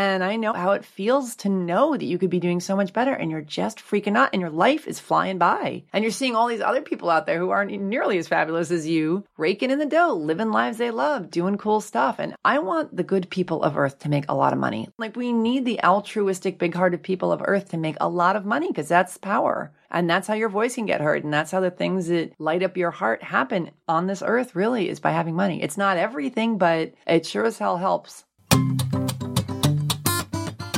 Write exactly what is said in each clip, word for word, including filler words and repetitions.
And I know how it feels to know that you could be doing so much better and you're just freaking out and your life is flying by. And you're seeing all these other people out there who aren't nearly as fabulous as you, raking in the dough, living lives they love, doing cool stuff. And I want the good people of Earth to make a lot of money. Like, we need the altruistic, big-hearted people of Earth to make a lot of money, because that's power. And that's how your voice can get heard. And that's how the things that light up your heart happen on this earth, really, is by having money. It's not everything, but it sure as hell helps.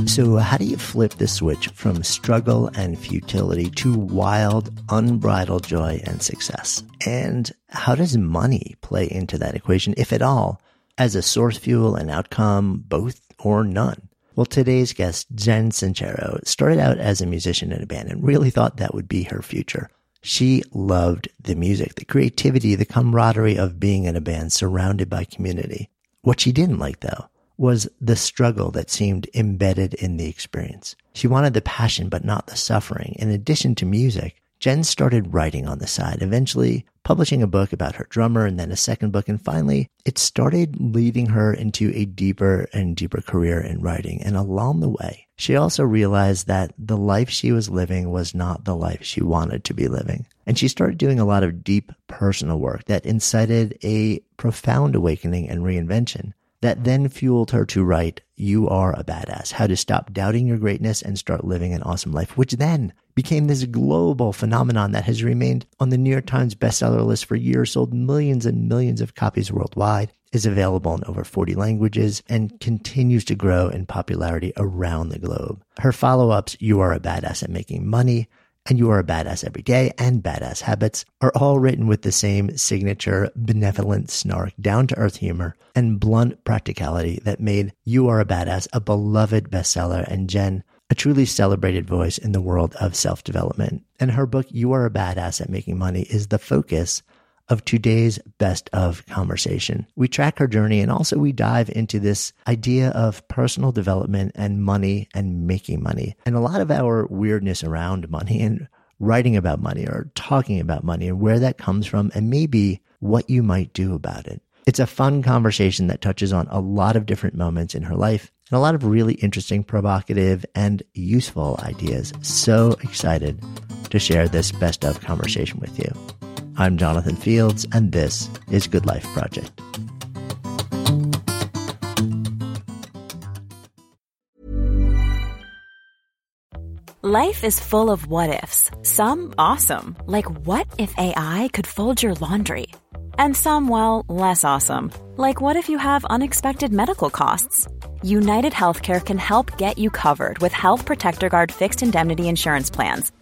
So how do you flip the switch from struggle and futility to wild, unbridled joy and success? And how does money play into that equation, if at all, as a source, fuel, and outcome, both or none? Well, today's guest, Jen Sincero, started out as a musician in a band and really thought that would be her future. She loved the music, the creativity, the camaraderie of being in a band surrounded by community. What she didn't like, though, was the struggle that seemed embedded in the experience. She wanted the passion, but not the suffering. In addition to music, Jen started writing on the side, eventually publishing a book about her drummer and then a second book. And finally, it started leading her into a deeper and deeper career in writing. And along the way, she also realized that the life she was living was not the life she wanted to be living. And she started doing a lot of deep personal work that incited a profound awakening and reinvention. That then fueled her to write You Are a Badass, How to Stop Doubting Your Greatness and Start Living an Awesome Life, which then became this global phenomenon that has remained on the New York Times bestseller list for years, sold millions and millions of copies worldwide, is available in over forty languages, and continues to grow in popularity around the globe. Her follow-ups, You Are a Badass at Making Money, and You Are a Badass Every Day, and Badass Habits are all written with the same signature benevolent snark, down-to-earth humor, and blunt practicality that made You Are a Badass a beloved bestseller and Jen a truly celebrated voice in the world of self-development. And her book, You Are a Badass at Making Money, is the focus of today's best of conversation. We track her journey, and also we dive into this idea of personal development and money and making money. And a lot of our weirdness around money and writing about money or talking about money and where that comes from and maybe what you might do about it. It's a fun conversation that touches on a lot of different moments in her life and a lot of really interesting, provocative, and useful ideas. So excited to share this best of conversation with you. I'm Jonathan Fields, and this is Good Life Project. Life is full of what-ifs. Some awesome, like what if A I could fold your laundry? And some, well, less awesome, like what if you have unexpected medical costs? UnitedHealthcare can help get you covered with Health Protector Guard fixed indemnity insurance plans.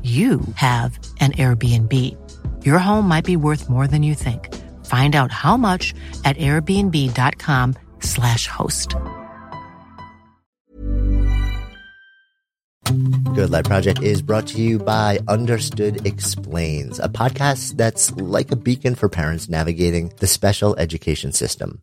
you have an Airbnb. Your home might be worth more than you think. Find out how much at airbnb.com slash host. Good Life Project is brought to you by Understood Explains, a podcast that's like a beacon for parents navigating the special education system.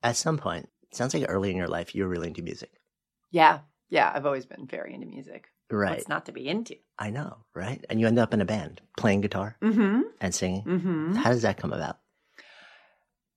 at some point, it sounds like early in your life, you were really into music. Yeah. Yeah. I've always been very into music. Right. What's not to be into? I know. Right. And you end up in a band playing guitar mm-hmm. and singing. Mm-hmm. How does that come about?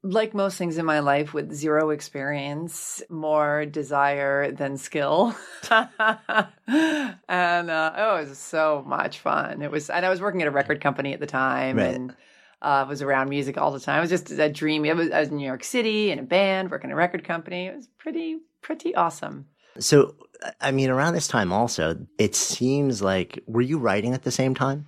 Like most things in my life, with zero experience, more desire than skill. and uh, oh, it was so much fun. It was, and I was working at a record company at the time. Right. And, I uh, was around music all the time. It was just a dream. I was, I was in New York City in a band, working at a record company. It was pretty, pretty awesome. So, I mean, around this time also, it seems like, were you writing at the same time?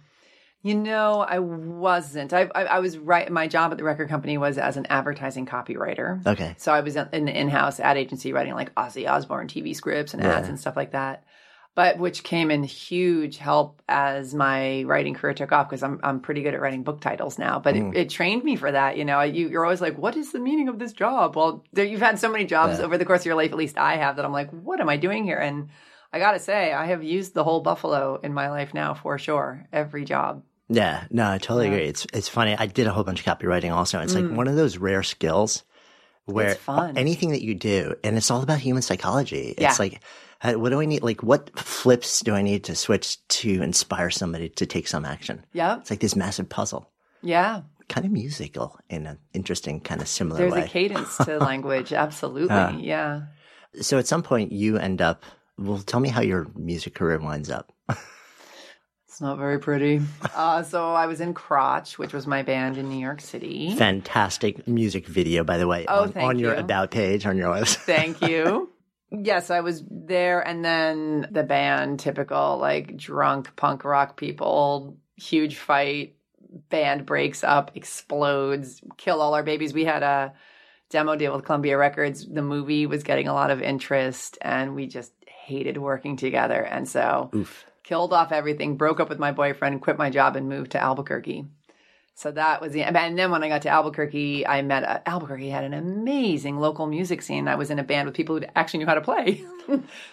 You know, I wasn't. I I, I was right. My job at the record company was as an advertising copywriter. Okay. So I was in an in-house ad agency writing like Ozzy Osbourne T V scripts and yeah. ads and stuff like that. But which came in huge help as my writing career took off, because I'm I'm pretty good at writing book titles now. But mm. it, it trained me for that. You know, you, you're always like, what is the meaning of this job? Well, there, you've had so many jobs yeah. over the course of your life, at least I have, that I'm like, what am I doing here? And I got to say, I have used the whole buffalo in my life now for sure, every job. Yeah, no, I totally yeah. agree. It's, it's funny. I did a whole bunch of copywriting also. It's mm. like one of those rare skills where anything that you do, and it's all about human psychology. Yeah. It's like, what do I need? Like, what flips do I need to switch to inspire somebody to take some action? Yeah. It's like this massive puzzle. Yeah. Kind of musical in an interesting kind of similar There's way. There's a cadence to language. Absolutely. Uh, yeah. So at some point you end up, well, tell me how your music career winds up. It's not very pretty. Uh, so I was in Crotch, which was my band in New York City. Fantastic music video, by the way, oh, on, thank on your you. About page, on your website. Thank you. Yes, I was there, and then the band, typical, like, drunk punk rock people, huge fight, band breaks up, explodes, kill all our babies. We had a demo deal with Columbia Records. The movie was getting a lot of interest, and we just hated working together, and so Oof. Killed off everything, broke up with my boyfriend, quit my job, and moved to Albuquerque. So that was the, and then when I got to Albuquerque, I met, a, Albuquerque had an amazing local music scene. I was in a band with people who actually knew how to play.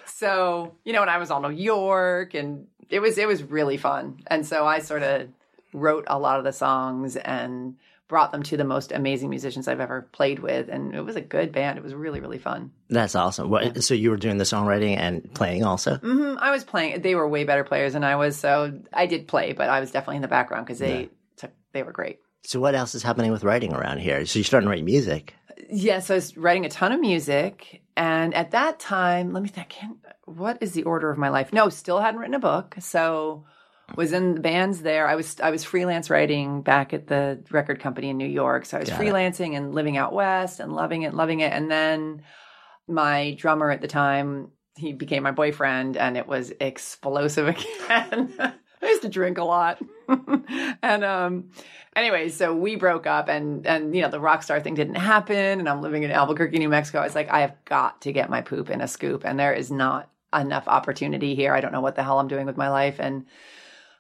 So, you know, and I was all New York, and it was, it was really fun. And so I sort of wrote a lot of the songs and brought them to the most amazing musicians I've ever played with. And it was a good band. It was really, really fun. That's awesome. What, yeah. So you were doing the songwriting and playing also? Mm-hmm. I was playing. They were way better players than I was. So I did play, but I was definitely in the background because they... Yeah. They were great. So what else is happening with writing around here? So you're starting to write music. Yes, yeah, so I was writing a ton of music. And at that time, let me think, what is the order of my life? No, still hadn't written a book. So was in the bands there. I was I was freelance writing back at the record company in New York. So I was Got freelancing it. and living out west and loving it, loving it. And then my drummer at the time, he became my boyfriend, and it was explosive again. I used to drink a lot. and um, anyway, so we broke up, and, and, you know, the rock star thing didn't happen, and I'm living in Albuquerque, New Mexico. I was like, I have got to get my poop in a scoop, and there is not enough opportunity here. I don't know what the hell I'm doing with my life. And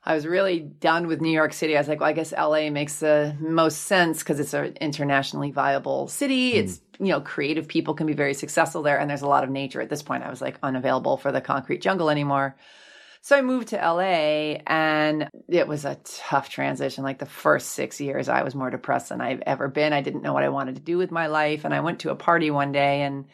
I was really done with New York City. I was like, well, I guess L A makes the most sense because it's an internationally viable city. Mm. It's, you know, creative people can be very successful there, and there's a lot of nature. At this point, I was like unavailable for the concrete jungle anymore. So I moved to L A, and it was a tough transition. Like the first six years, I was more depressed than I've ever been. I didn't know what I wanted to do with my life. And I went to a party one day, and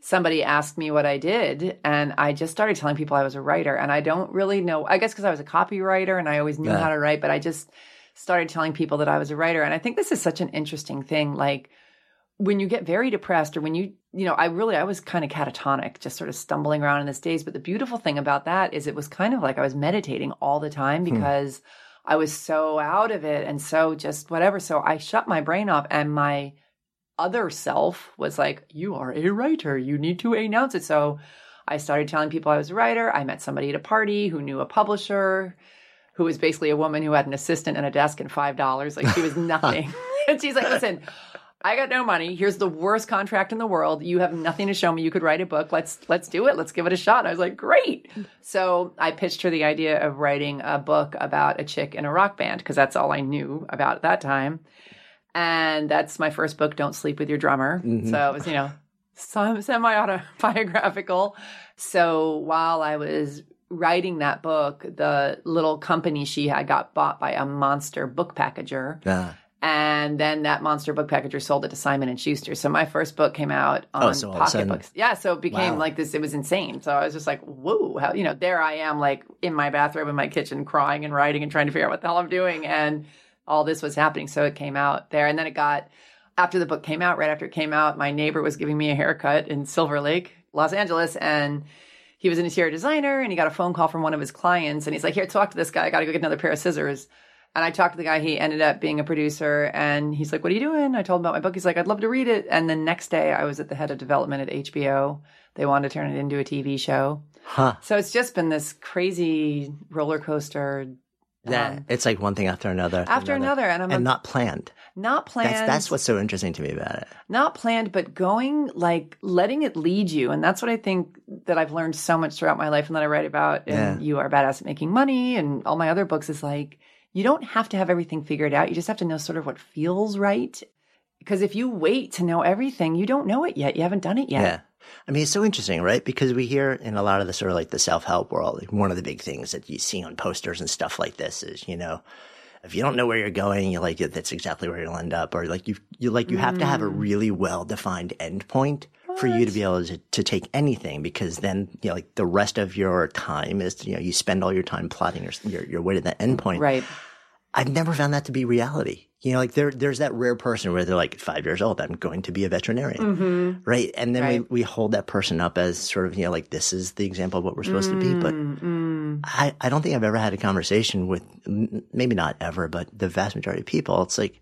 somebody asked me what I did. And I just started telling people I was a writer. And I don't really know, I guess because I was a copywriter and I always knew yeah. how to write, but I just started telling people that I was a writer. And I think this is such an interesting thing. Like when you get very depressed, or when you you know, I really, I was kind of catatonic, just sort of stumbling around in this daze. But the beautiful thing about that is it was kind of like I was meditating all the time because hmm. I was so out of it and so just whatever. So I shut my brain off, and my other self was like, you are a writer. You need to announce it. So I started telling people I was a writer. I met somebody at a party who knew a publisher who was basically a woman who had an assistant and a desk and five dollars. Like she was nothing. And she's like, listen, I got no money. Here's the worst contract in the world. You have nothing to show me. You could write a book. Let's let's do it. Let's give it a shot. And I was like, great. So I pitched her the idea of writing a book about a chick in a rock band because that's all I knew about at that time. And that's my first book, Don't Sleep With Your Drummer. Mm-hmm. So it was, you know, some semi-autobiographical. So while I was writing that book, the little company she had got bought by a monster book packager. Ah. And then that monster book packager sold it to Simon and Schuster. So my first book came out on oh, so pocketbooks. Yeah, so it became wow. like this. It was insane. So I was just like, whoa, how, you know, there I am like in my bathrobe in my kitchen crying and writing and trying to figure out what the hell I'm doing. And all this was happening. So it came out there. And then it got, after the book came out, right after it came out, my neighbor was giving me a haircut in Silver Lake, Los Angeles. And he was an interior designer and he got a phone call from one of his clients. And he's like, here, talk to this guy. I got to go get another pair of scissors. And I talked to the guy. He ended up being a producer. And he's like, what are you doing? I told him about my book. He's like, I'd love to read it. And the next day, I was at the head of development at H B O. They wanted to turn it into a T V show. Huh. So it's just been this crazy roller coaster. Yeah, um, it's like one thing after another. After, after another. another. And I'm and a, not planned. Not planned. That's, that's what's so interesting to me about it. Not planned, but going, like, letting it lead you. And that's what I think that I've learned so much throughout my life and that I write about in yeah. You Are a Badass at Making Money and all my other books is like, you don't have to have everything figured out. You just have to know sort of what feels right. Because if you wait to know everything, you don't know it yet. You haven't done it yet. Yeah. I mean, it's so interesting, right? Because we hear in a lot of the sort of like the self-help world, like one of the big things that you see on posters and stuff like this is, you know, if you don't know where you're going, you like that's exactly where you'll end up. Or like you you like you mm. have to have a really well-defined endpoint for you to be able to, to take anything, because then, you know, like the rest of your time is, you know, you spend all your time plotting your your, your way to that endpoint. Right. I've never found that to be reality. You know, like there, there's that rare person where they're like five years old, I'm going to be a veterinarian, mm-hmm. right? And then right. We, we hold that person up as sort of, you know, like this is the example of what we're supposed mm-hmm. to be. But mm-hmm. I, I don't think I've ever had a conversation with, maybe not ever, but the vast majority of people, it's like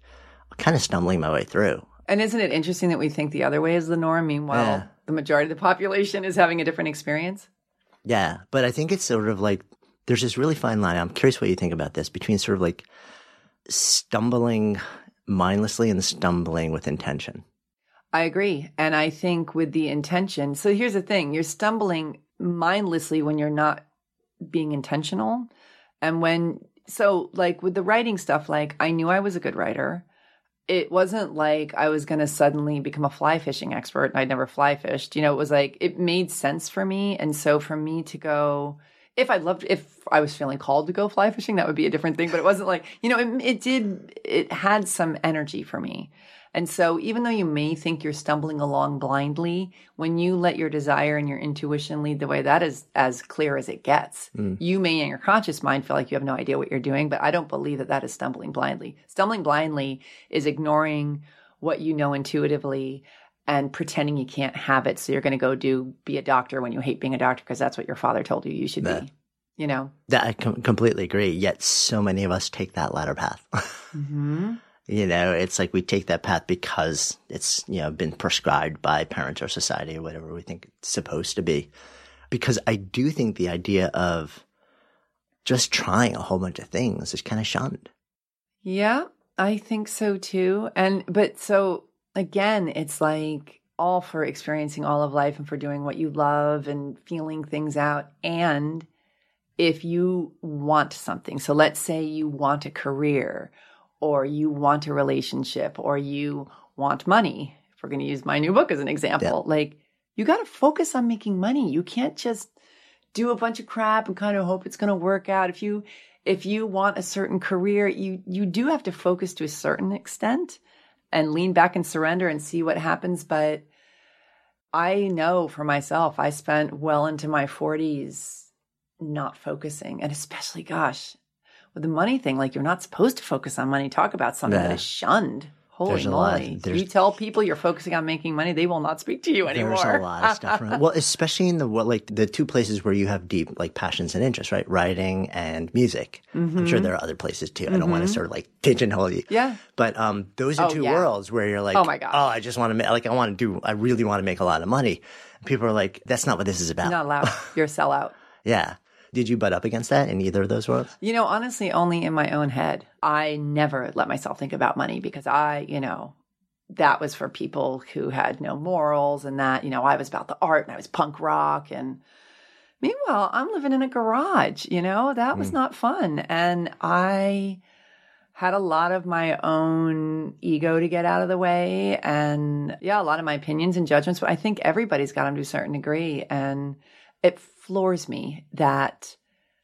I'm kind of stumbling my way through. And isn't it interesting that we think the other way is the norm? Meanwhile, yeah. the majority of the population is having a different experience. Yeah. But I think it's sort of like there's this really fine line. I'm curious what you think about this between sort of like stumbling mindlessly and stumbling with intention. I agree. And I think with the intention. So here's the thing. You're stumbling mindlessly when you're not being intentional. And when – so like with the writing stuff, like I knew I was a good writer. It wasn't like I was going to suddenly become a fly fishing expert and I'd never fly fished. You know, it was like, it made sense for me. And so for me to go, if I loved, if I was feeling called to go fly fishing, that would be a different thing. But it wasn't like, you know, it, it did, it had some energy for me. And so even though you may think you're stumbling along blindly, when you let your desire and your intuition lead the way, that is as clear as it gets. Mm. You may in your conscious mind feel like you have no idea what you're doing, but I don't believe that that is stumbling blindly. Stumbling blindly is ignoring what you know intuitively and pretending you can't have it. So you're going to go do be a doctor when you hate being a doctor because that's what your father told you you should that, be, you know? That I com- completely agree. Yet so many of us take that latter path. Mm-hmm. You know, it's like we take that path because it's, you know, been prescribed by parents or society or whatever we think it's supposed to be. Because I do think the idea of just trying a whole bunch of things is kind of shunned. Yeah, I think so too. And, but so again, it's like all for experiencing all of life and for doing what you love and feeling things out. And if you want something, so let's say you want a career or you want a relationship, or you want money, if we're going to use my new book as an example, yeah. like you got to focus on making money. You can't just do a bunch of crap and kind of hope it's going to work out. If you if you want a certain career, you you do have to focus to a certain extent and lean back and surrender and see what happens. But I know for myself, I spent well into my forties not focusing, and especially, gosh, the money thing, like you're not supposed to focus on money. Talk about something yeah. that is shunned. Holy moly. You tell people you're focusing on making money, they will not speak to you anymore. There's a lot of stuff. Right? Well, especially in the like the two places where you have deep like passions and interests, right? Writing and music. Mm-hmm. I'm sure there are other places too. Mm-hmm. I don't want to sort of like pigeonhole you. Yeah. But um, those are oh, two yeah. worlds where you're like, oh, my God. oh I just want to make, like I want to do, I really want to make a lot of money. And people are like, that's not what this is about. Not allowed. You're a sellout. Yeah. Did you butt up against that in either of those worlds? You know, honestly, only in my own head. I never let myself think about money because I, you know, that was for people who had no morals and that, you know, I was about the art and I was punk rock. And meanwhile, I'm living in a garage, you know, that was mm. not fun. And I had a lot of my own ego to get out of the way. And yeah, a lot of my opinions and judgments, but I think everybody's got them to a certain degree. And it floors me that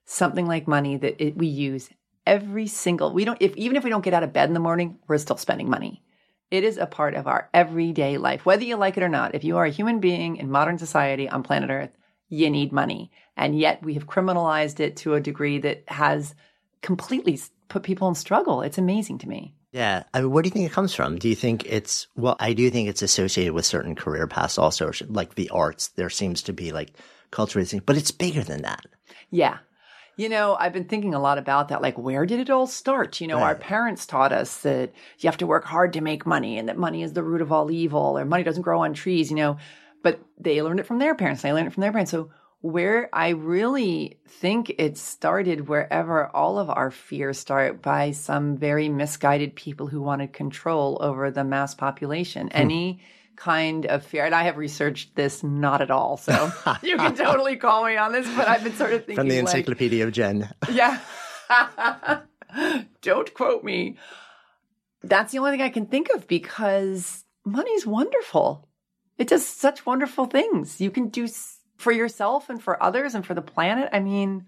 something like money that it, we use every single, we don't, if even if we don't get out of bed in the morning, we're still spending money. It is a part of our everyday life, whether you like it or not. If you are a human being in modern society on planet Earth, you need money. And yet we have criminalized it to a degree that has completely put people in struggle. It's amazing to me. Yeah. I mean, where do you think it comes from? Do you think it's, well, I do think it's associated with certain career paths also, like the arts. There seems to be like cultural things, but it's bigger than that. Yeah. You know, I've been thinking a lot about that. Like, where did it all start? You know, right. Our parents taught us that you have to work hard to make money and that money is the root of all evil or money doesn't grow on trees, you know, but they learned it from their parents. They learned it from their parents. So where I really think it started, wherever all of our fears start, by some very misguided people who wanted control over the mass population. Hmm. Any kind of fear. And I have researched this not at all. So you can totally call me on this, but I've been sort of thinking. From the Encyclopedia like, of Jen. Yeah. Don't quote me. That's the only thing I can think of because money's wonderful. It does such wonderful things. You can do for yourself and for others and for the planet. I mean,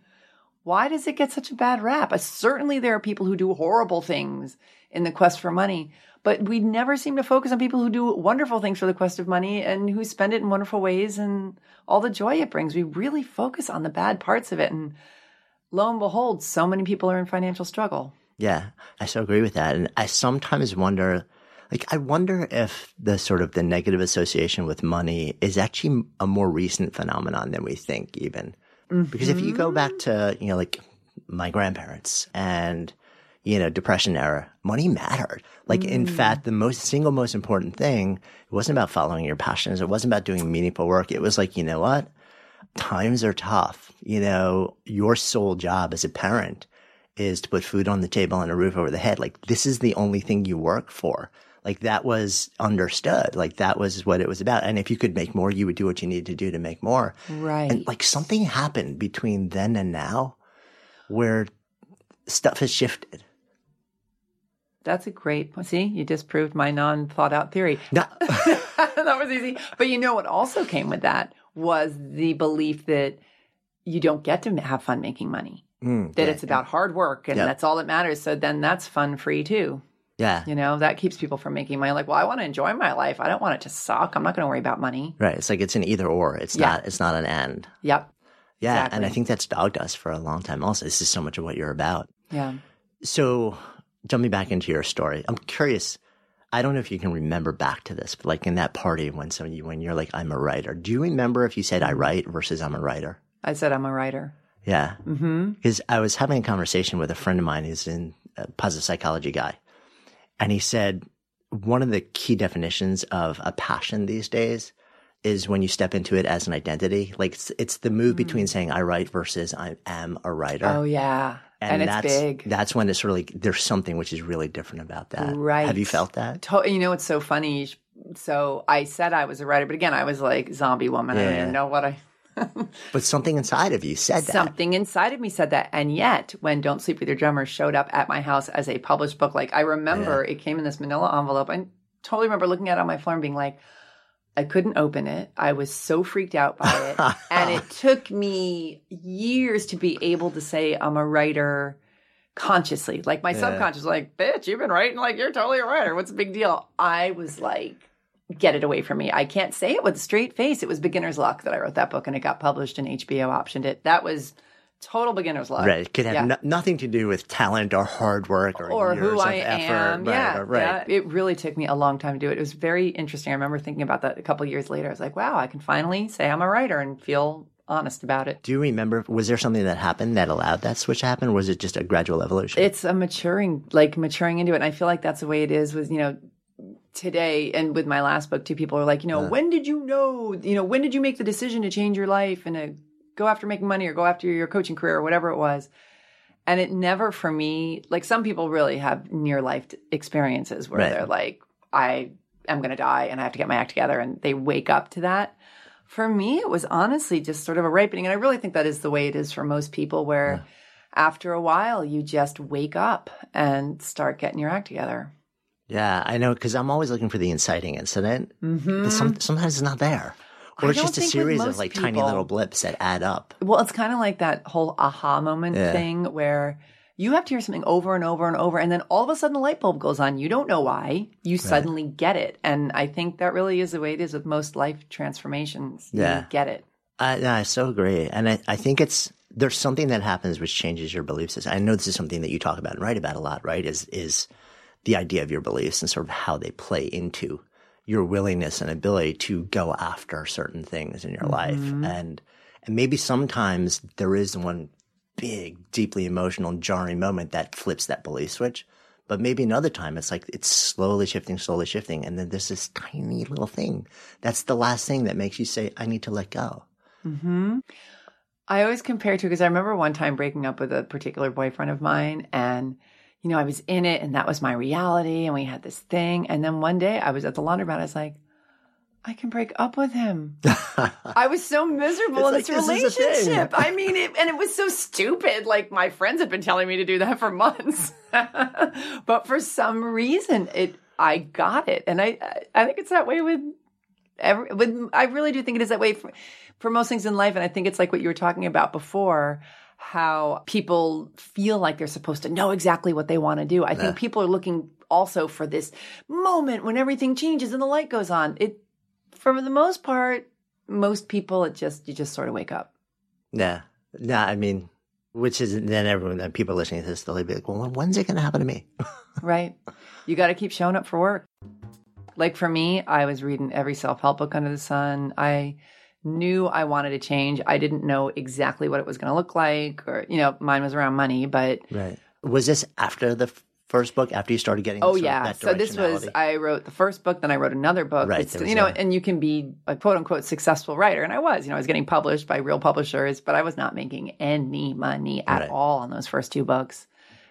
why does it get such a bad rap? Uh, certainly there are people who do horrible things in the quest for money, but we never seem to focus on people who do wonderful things for the quest of money and who spend it in wonderful ways and all the joy it brings. We really focus on the bad parts of it. And lo and behold, so many people are in financial struggle. Yeah, I so agree with that. And I sometimes wonder, like, I wonder if the sort of the negative association with money is actually a more recent phenomenon than we think even. Mm-hmm. Because if you go back to, you know, like my grandparents and, you know, depression era, money mattered. Like, mm. in fact, the most single most important thing, it wasn't about following your passions. It wasn't about doing meaningful work. It was like, you know what? Times are tough. You know, your sole job as a parent is to put food on the table and a roof over the head. Like, this is the only thing you work for. Like, that was understood. Like, that was what it was about. And if you could make more, you would do what you needed to do to make more. Right. And like something happened between then and now where stuff has shifted. That's a great point. See, you disproved my non-thought-out theory. No. That was easy. But you know what also came with that was the belief that you don't get to have fun making money, mm, that yeah, it's yeah. about hard work and yep. that's all that matters. So then that's fun-free too. Yeah. You know, that keeps people from making money. Like, well, I want to enjoy my life. I don't want it to suck. I'm not going to worry about money. Right. It's like it's an either or. It's yeah. not It's not an end. Yep. Yeah. Exactly. And I think that's dogged us for a long time also. This is so much of what you're about. Yeah. So – jumping back into your story, I'm curious, I don't know if you can remember back to this, but like in that party when some you, when you're like, I'm a writer, do you remember if you said I write versus I'm a writer? I said I'm a writer. Yeah. Mm-hmm. Because I was having a conversation with a friend of mine who's in a positive psychology guy. And he said, one of the key definitions of a passion these days is when you step into it as an identity. Like it's, it's the move mm-hmm. between saying I write versus I am a writer. Oh, yeah. And, and that's, it's big. That's when it's sort of like there's something which is really different about that. Right. Have you felt that? To- you know, it's so funny. So I said I was a writer, but again, I was like zombie woman. Yeah. I didn't know what I – But something inside of you said that. Something inside of me said that. And yet when Don't Sleep With Your Drummer showed up at my house as a published book, like I remember yeah. it came in this manila envelope. I totally remember looking at it on my floor and being like, I couldn't open it. I was so freaked out by it. And it took me years to be able to say I'm a writer consciously. Like my yeah. subconscious was like, bitch, you've been writing like you're totally a writer. What's the big deal? I was like, get it away from me. I can't say it with a straight face. It was beginner's luck that I wrote that book and it got published and H B O optioned it. That was total beginner's luck. Right. It could have yeah. no- nothing to do with talent or hard work or, or years who I of effort. Am. Right, yeah, right. yeah. It really took me a long time to do it. It was very interesting. I remember thinking about that a couple of years later. I was like, wow, I can finally say I'm a writer and feel honest about it. Do you remember, was there something that happened that allowed that switch to happen? Or was it just a gradual evolution? It's a maturing, like maturing into it. And I feel like that's the way it is with, you know, today and with my last book, two people are like, you know, uh, when did you know, you know, when did you make the decision to change your life and a go after making money or go after your coaching career or whatever it was. And it never for me, like some people really have near life experiences where right. they're like, I am going to die and I have to get my act together, and they wake up to that. For me, it was honestly just sort of a ripening. And I really think that is the way it is for most people, where yeah. after a while, you just wake up and start getting your act together. Yeah, I know, because I'm always looking for the inciting incident. Mm-hmm. But some, sometimes it's not there. Or I it's just a series of like people. tiny little blips that add up. Well, it's kind of like that whole aha moment yeah. thing where you have to hear something over and over and over, and then all of a sudden the light bulb goes on. You don't know why. You right. suddenly get it. And I think that really is the way it is with most life transformations. Yeah. You get it. I, I so agree. And I, I think it's – there's something that happens which changes your belief system. I know this is something that you talk about and write about a lot, right, is is the idea of your beliefs and sort of how they play into your willingness and ability to go after certain things in your mm-hmm. life. And, and maybe sometimes there is one – big, deeply emotional, jarring moment that flips that belief switch. But maybe another time it's like it's slowly shifting, slowly shifting. And then there's this tiny little thing. That's the last thing that makes you say, I need to let go. Mm-hmm. I always compare to, because I remember one time breaking up with a particular boyfriend of mine, and, you know, I was in it and that was my reality. And we had this thing. And then one day I was at the laundromat. I was like, I can break up with him. I was so miserable it's in this like, relationship. This is a thing. I mean, it, and it was so stupid. Like, my friends had been telling me to do that for months. But for some reason, it I got it. And I I think it's that way with every, with I really do think it is that way for, for most things in life. And I think it's like what you were talking about before, how people feel like they're supposed to know exactly what they want to do. I yeah. think people are looking also for this moment when everything changes and the light goes on. It For the most part, most people, it just you just sort of wake up. Yeah. No, I mean, which is then everyone, then people listening to this, they'll be like, well, when's it going to happen to me? Right. You got to keep showing up for work. Like for me, I was reading every self-help book under the sun. I knew I wanted to change. I didn't know exactly what it was going to look like, or, you know, mine was around money, but. Right. Was this after the f- First book after you started getting oh yeah of that so this was I wrote the first book, then I wrote another book, right, was, you know yeah. and you can be a quote unquote successful writer, and I was you know I was getting published by real publishers, but I was not making any money at right. all on those first two books,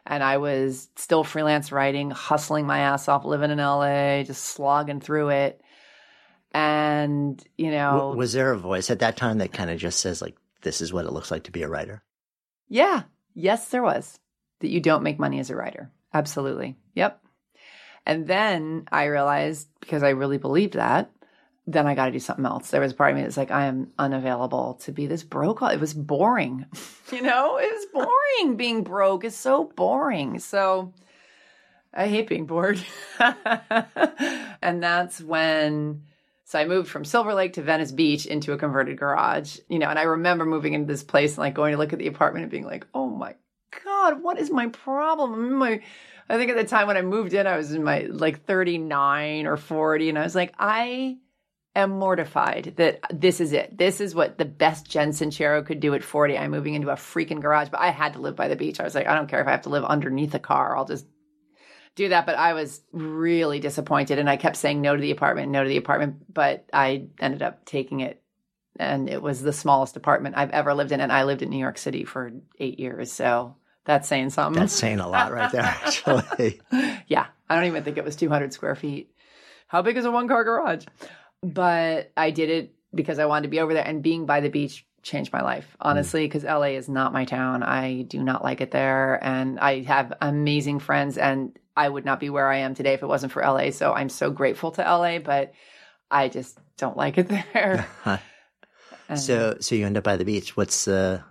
and I was still freelance writing, hustling my ass off, living in L A, just slogging through it. And you know, was there a voice at that time that kind of just says, like, this is what it looks like to be a writer? Yeah yes there was, that you don't make money as a writer. Absolutely. Yep. And then I realized, because I really believed that, then I got to do something else. There was a part of me that's like, I am unavailable to be this broke. It was boring. You know, it was boring. Being broke is so boring. So I hate being bored. And that's when, so I moved from Silver Lake to Venice Beach into a converted garage, you know, and I remember moving into this place and like going to look at the apartment and being like, oh my God, what is my problem? My, I think at the time when I moved in, I was in my like thirty-nine or forty. And I was like, I am mortified that this is it. This is what the best Jen Sincero could do at forty. I'm moving into a freaking garage, but I had to live by the beach. I was like, I don't care if I have to live underneath a car. I'll just do that. But I was really disappointed. And I kept saying no to the apartment, no to the apartment, but I ended up taking it. And it was the smallest apartment I've ever lived in. And I lived in New York City for eight years. So that's saying something. That's saying a lot right there, actually. Yeah. I don't even think it was two hundred square feet. How big is a one-car garage? But I did it because I wanted to be over there. And being by the beach changed my life, honestly, because mm. L A is not my town. I do not like it there. And I have amazing friends. And I would not be where I am today if it wasn't for L A. So I'm so grateful to L A, but I just don't like it there. and, so so you end up by the beach. What's uh,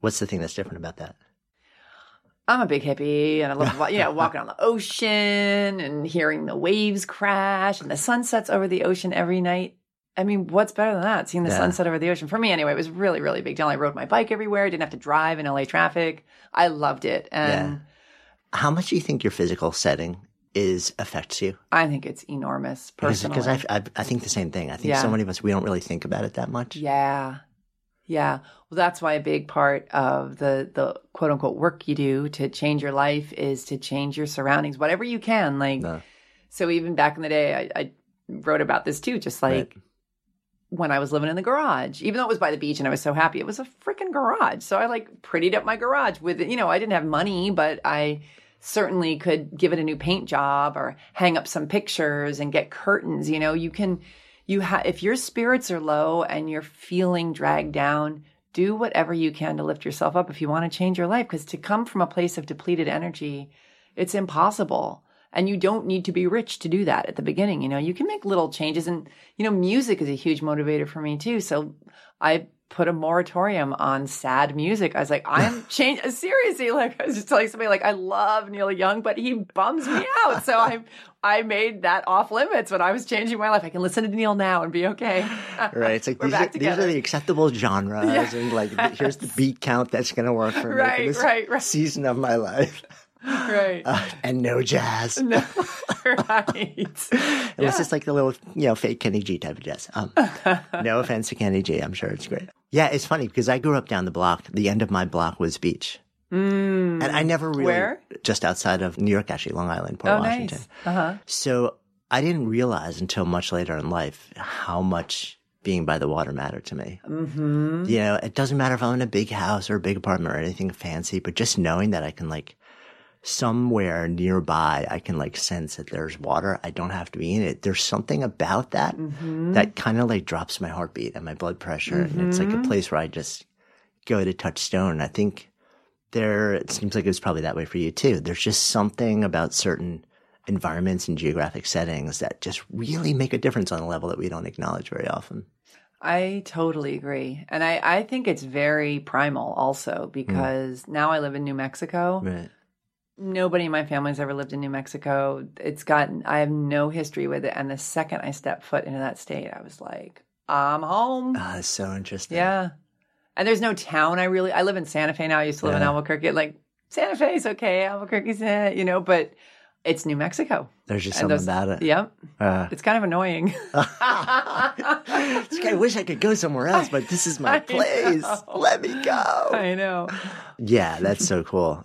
what's the thing that's different about that? I'm a big hippie, and I love, you know, walking on the ocean and hearing the waves crash and the sunsets over the ocean every night. I mean, what's better than that? Seeing the yeah. sunset over the ocean. For me, anyway, it was really, really big deal. I rode my bike everywhere. I didn't have to drive in L A traffic. I loved it. And yeah. How much do you think your physical setting is affects you? I think it's enormous, personally. Because I, I, I think the same thing. I think yeah. so many of us, we don't really think about it that much. Yeah. Yeah. Well, that's why a big part of the, the quote unquote work you do to change your life is to change your surroundings, whatever you can. Like, no. so even back in the day, I, I wrote about this too, just like right. when I was living in the garage, even though it was by the beach and I was so happy, it was a freaking garage. So I like prettied up my garage with, you know, I didn't have money, but I certainly could give it a new paint job or hang up some pictures and get curtains. You know, you can, you ha- if your spirits are low and you're feeling dragged down, do whatever you can to lift yourself up if you want to change your life. Because to come from a place of depleted energy, it's impossible. And you don't need to be rich to do that at the beginning. You know, you can make little changes. And, you know, music is a huge motivator for me too. So I put a moratorium on sad music. I was like, I'm changing. Seriously, like I was just telling somebody, like, I love Neil Young, but he bums me out. So I I made that off limits when I was changing my life. I can listen to Neil now and be okay. Right. It's like, these are, these are the acceptable genres. Yeah. And like, here's the beat count that's going to work for me right, for this right, right. season of my life. Right. Uh, and no jazz. No, right. Unless yeah. it's like the little, you know, fake Kenny G type of jazz. Um, no offense to Kenny G. I'm sure it's great. Yeah, it's funny because I grew up down the block. The end of my block was beach. Mm. And I never really. Where? Just outside of New York, actually, Long Island, Port oh, Washington. Nice. Uh-huh. So I didn't realize until much later in life how much being by the water mattered to me. Mm-hmm. You know, it doesn't matter if I'm in a big house or a big apartment or anything fancy, but just knowing that I can, like, somewhere nearby, I can like sense that there's water. I don't have to be in it. There's something about that mm-hmm. that kind of like drops my heartbeat and my blood pressure. Mm-hmm. And it's like a place where I just go to touch stone. I think there, it seems like it was probably that way for you too. There's just something about certain environments and geographic settings that just really make a difference on a level that we don't acknowledge very often. I totally agree. And I, I think it's very primal also because mm. now I live in New Mexico. Right. Nobody in my family's ever lived in New Mexico. It's gotten, I have no history with it. And the second I stepped foot into that state, I was like, I'm home. Oh, that's so interesting. Yeah. And there's no town I really, I live in Santa Fe now. I used to live yeah. in Albuquerque. Like, Santa Fe's okay. Albuquerque's, eh, you know, but it's New Mexico. There's just and something those, about it. Yep. Uh, it's kind of annoying. I wish I could go somewhere else, but this is my I place. Know. Let me go. I know. Yeah, that's so cool.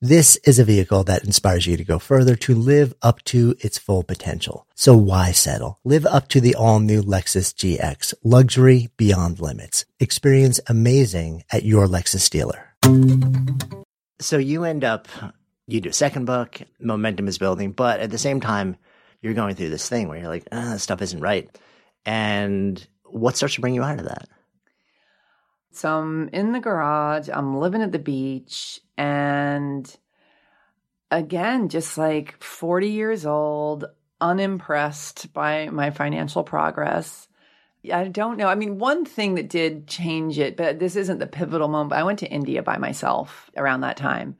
This is a vehicle that inspires you to go further, to live up to its full potential. So why settle? Live up to the all-new Lexus G X, luxury beyond limits. Experience amazing at your Lexus dealer. So you end up, you do a second book, momentum is building, but at the same time, you're going through this thing where you're like, ah, this stuff isn't right. And what starts to bring you out of that? So I'm in the garage, I'm living at the beach, and again, just like forty years old, unimpressed by my financial progress. I don't know. I mean, one thing that did change it, but this isn't the pivotal moment, but I went to India by myself around that time.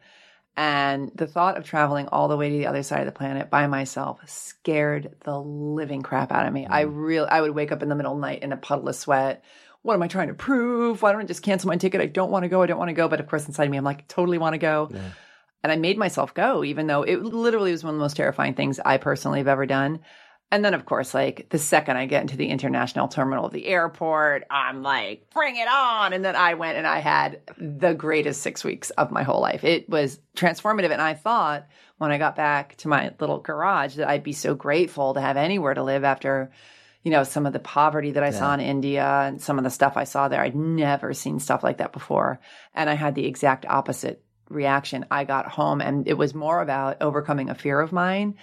And the thought of traveling all the way to the other side of the planet by myself scared the living crap out of me. Mm-hmm. I really, I would wake up in the middle of the night in a puddle of sweat. What am I trying to prove? Why don't I just cancel my ticket? I don't want to go. I don't want to go. But of course, inside me, I'm like, totally want to go. Yeah. And I made myself go, even though it literally was one of the most terrifying things I personally have ever done. And then, of course, like the second I get into the international terminal of the airport, I'm like, bring it on. And then I went and I had the greatest six weeks of my whole life. It was transformative. And I thought when I got back to my little garage that I'd be so grateful to have anywhere to live after, you know, some of the poverty that I yeah. saw in India and some of the stuff I saw there. I'd never seen stuff like that before. And I had the exact opposite reaction. I got home and it was more about overcoming a fear of mine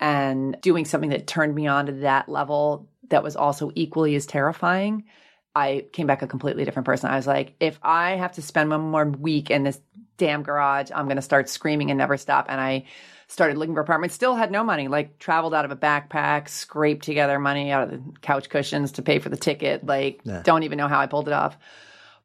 and doing something that turned me on to that level that was also equally as terrifying. I came back a completely different person. I was like, if I have to spend one more week in this damn garage, I'm going to start screaming and never stop. And I started looking for apartments, still had no money, like traveled out of a backpack, scraped together money out of the couch cushions to pay for the ticket. Like, yeah. don't even know how I pulled it off.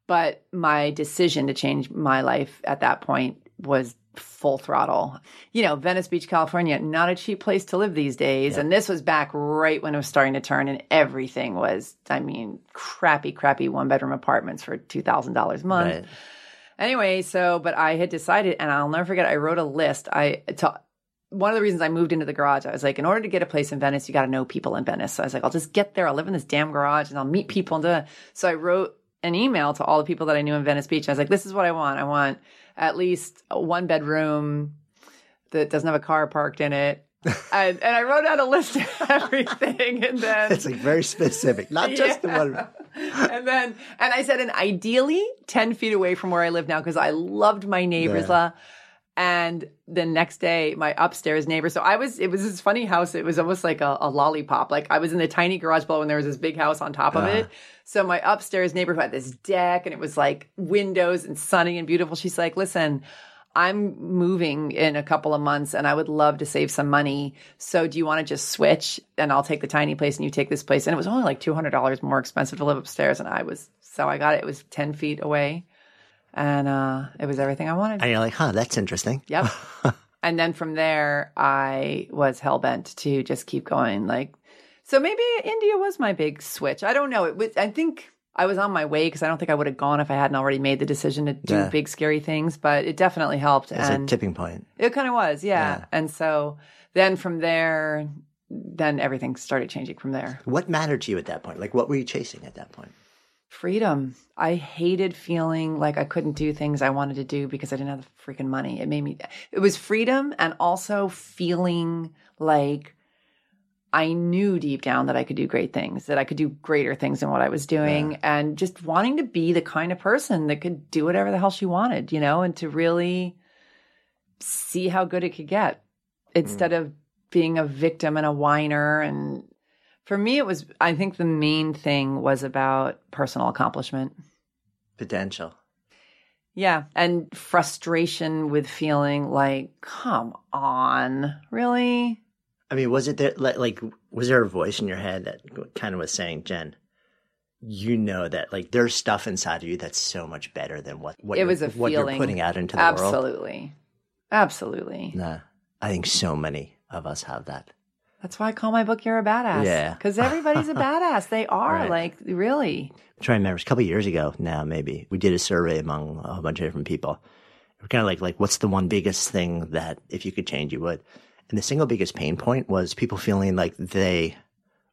But my decision to change my life at that point was full throttle. You know, Venice Beach, California, not a cheap place to live these days. Yeah. And this was back right when it was starting to turn and everything was, I mean, crappy, crappy one-bedroom apartments for two thousand dollars a month. Right. Anyway, so, but I had decided, and I'll never forget, I wrote a list. I to, One of the reasons I moved into the garage, I was like, in order to get a place in Venice, you got to know people in Venice. So I was like, I'll just get there. I'll live in this damn garage and I'll meet people. And da. So I wrote an email to all the people that I knew in Venice Beach. I was like, this is what I want. I want at least one bedroom that doesn't have a car parked in it. and, and I wrote out a list of everything. And then it's like very specific, not yeah. just the one. and then, and I said, and ideally ten feet away from where I live now, because I loved my neighbors. Yeah. And the next day, my upstairs neighbor, so I was, it was this funny house. It was almost like a, a lollipop. Like I was in the tiny garage below and there was this big house on top of uh. it. So my upstairs neighbor who had this deck and it was like windows and sunny and beautiful. She's like, listen, I'm moving in a couple of months and I would love to save some money. So do you want to just switch and I'll take the tiny place and you take this place? And it was only like two hundred dollars more expensive to live upstairs. And I was, so I got it. It was ten feet away. And uh, it was everything I wanted. And you're like, huh, that's interesting. Yep. And then from there, I was hell-bent to just keep going. Like, so maybe India was my big switch. I don't know. It was. I think I was on my way because I don't think I would have gone if I hadn't already made the decision to do yeah. big, scary things. But it definitely helped. It's a tipping point. It kind of was, yeah. yeah. And so then from there, then everything started changing from there. What mattered to you at that point? Like, what were you chasing at that point? Freedom. I hated feeling like I couldn't do things I wanted to do because I didn't have the freaking money. It made me, it was freedom and also feeling like I knew deep down that I could do great things, that I could do greater things than what I was doing yeah. and just wanting to be the kind of person that could do whatever the hell she wanted, you know, and to really see how good it could get instead mm. of being a victim and a whiner. And for me, it was, I think the main thing was about personal accomplishment. Potential. Yeah. And frustration with feeling like, come on, really? I mean, was it there, like, was there a voice in your head that kind of was saying, Jen, you know that, like, there's stuff inside of you that's so much better than what, what, it you're, was a what feeling. You're putting out into the Absolutely. world? Absolutely. Absolutely. Nah, I think so many of us have that. That's why I call my book You're a Badass. Yeah. Because everybody's a badass. They are. Right. Like, really. I'm trying to remember. It was a couple of years ago now, maybe. We did a survey among a whole bunch of different people. We're kind of like, like, what's the one biggest thing that if you could change, you would? And the single biggest pain point was people feeling like they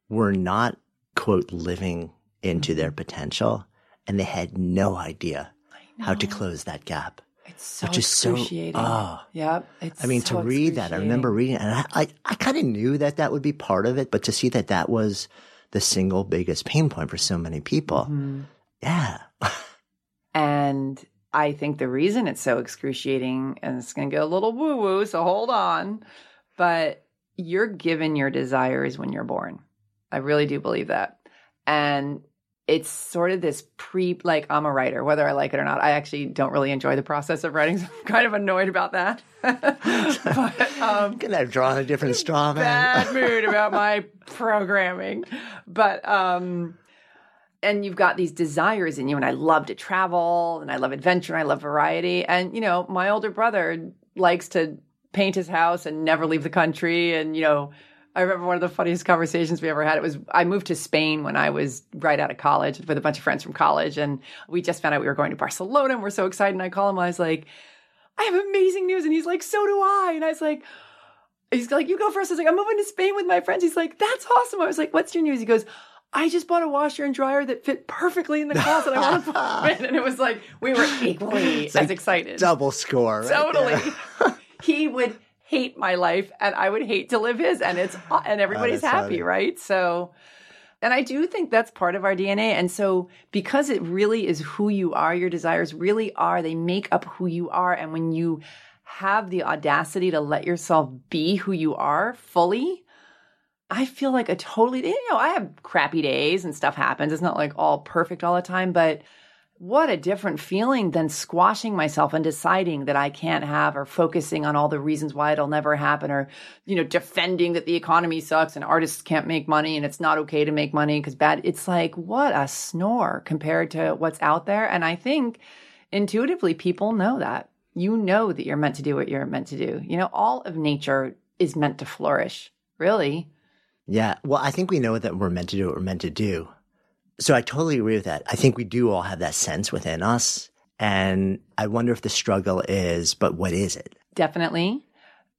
were not, quote, living into their potential. And they had no idea how to close that gap. It's so Which is excruciating. So, oh. Yep. It's I mean, so to read that, I remember reading it, and I, I, I kind of knew that that would be part of it, but to see that that was the single biggest pain point for so many people. Mm-hmm. Yeah. And I think the reason it's so excruciating, and it's going to get a little woo-woo, so hold on, but you're given your desires when you're born. I really do believe that. And it's sort of this pre, like, I'm a writer, whether I like it or not. I actually don't really enjoy the process of writing, so I'm kind of annoyed about that. But, um, could have drawn a different straw man. Bad mood about my programming. But, um, and you've got these desires in you, and I love to travel, and I love adventure, and I love variety. And, you know, my older brother likes to paint his house and never leave the country, and, you know, I remember one of the funniest conversations we ever had. It was, I moved to Spain when I was right out of college with a bunch of friends from college. And we just found out we were going to Barcelona and we're so excited. And I call him, I was like, I have amazing news. And he's like, so do I. And I was like, he's like, you go first. I was like, I'm moving to Spain with my friends. He's like, that's awesome. I was like, what's your news? He goes, I just bought a washer and dryer that fit perfectly in the closet. I want to put it in. And it was like, we were equally as like excited. Double score. Right totally. He would hate my life and I would hate to live his, and it's and everybody's oh, happy, funny. Right? So, and I do think that's part of our D N A. And so because it really is who you are, your desires really are, they make up who you are. And when you have the audacity to let yourself be who you are fully, I feel like a totally, you know, I have crappy days and stuff happens. It's not like all perfect all the time, but what a different feeling than squashing myself and deciding that I can't have, or focusing on all the reasons why it'll never happen, or, you know, defending that the economy sucks and artists can't make money and it's not okay to make money because bad. It's like, what a snore compared to what's out there. And I think intuitively people know that. You know that you're meant to do what you're meant to do. You know, all of nature is meant to flourish, really. Yeah. Well, I think we know that we're meant to do what we're meant to do. So I totally agree with that. I think we do all have that sense within us. And I wonder if the struggle is, but what is it? Definitely.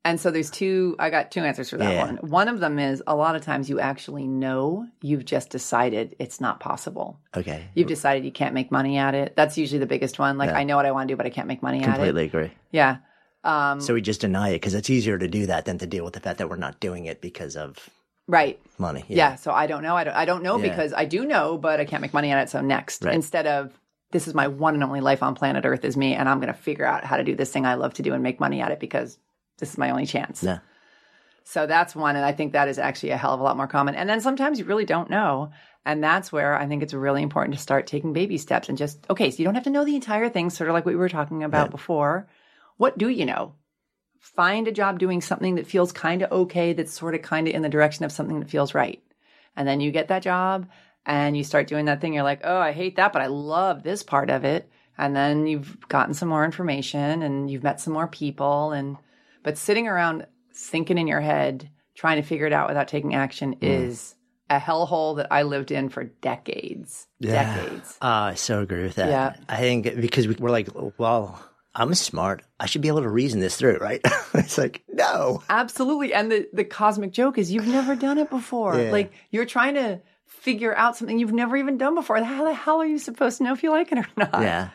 And so there's two, I got two answers for that yeah. one. One of them is a lot of times you actually know you've just decided it's not possible. Okay. You've decided you can't make money at it. That's usually the biggest one. Like, yeah. I know what I want to do, but I can't make money Completely at it. Completely agree. Yeah. Um, so we just deny it because it's easier to do that than to deal with the fact that we're not doing it because of... Right. Money. Yeah. yeah. So I don't know. I don't, I don't know yeah. because I do know, but I can't make money on it. So next, right. Instead of this is my one and only life on planet Earth is me, and I'm going to figure out how to do this thing I love to do and make money at it because this is my only chance. Yeah. So that's one. And I think that is actually a hell of a lot more common. And then sometimes you really don't know. And that's where I think it's really important to start taking baby steps and just, okay, so you don't have to know the entire thing, sort of like we were talking about right. before. What do you know? Find a job doing something that feels kind of okay, that's sort of kind of in the direction of something that feels right. And then you get that job and you start doing that thing. You're like, oh, I hate that, but I love this part of it. And then you've gotten some more information and you've met some more people. And but sitting around thinking in your head, trying to figure it out without taking action mm. is a hellhole that I lived in for decades. Yeah. Decades. Uh, I so agree with that. Yeah. I think because we're like, well... I'm smart. I should be able to reason this through, right? It's like, no. Absolutely. And the, the cosmic joke is you've never done it before. Yeah. Like, you're trying to figure out something you've never even done before. How the hell are you supposed to know if you like it or not? Yeah.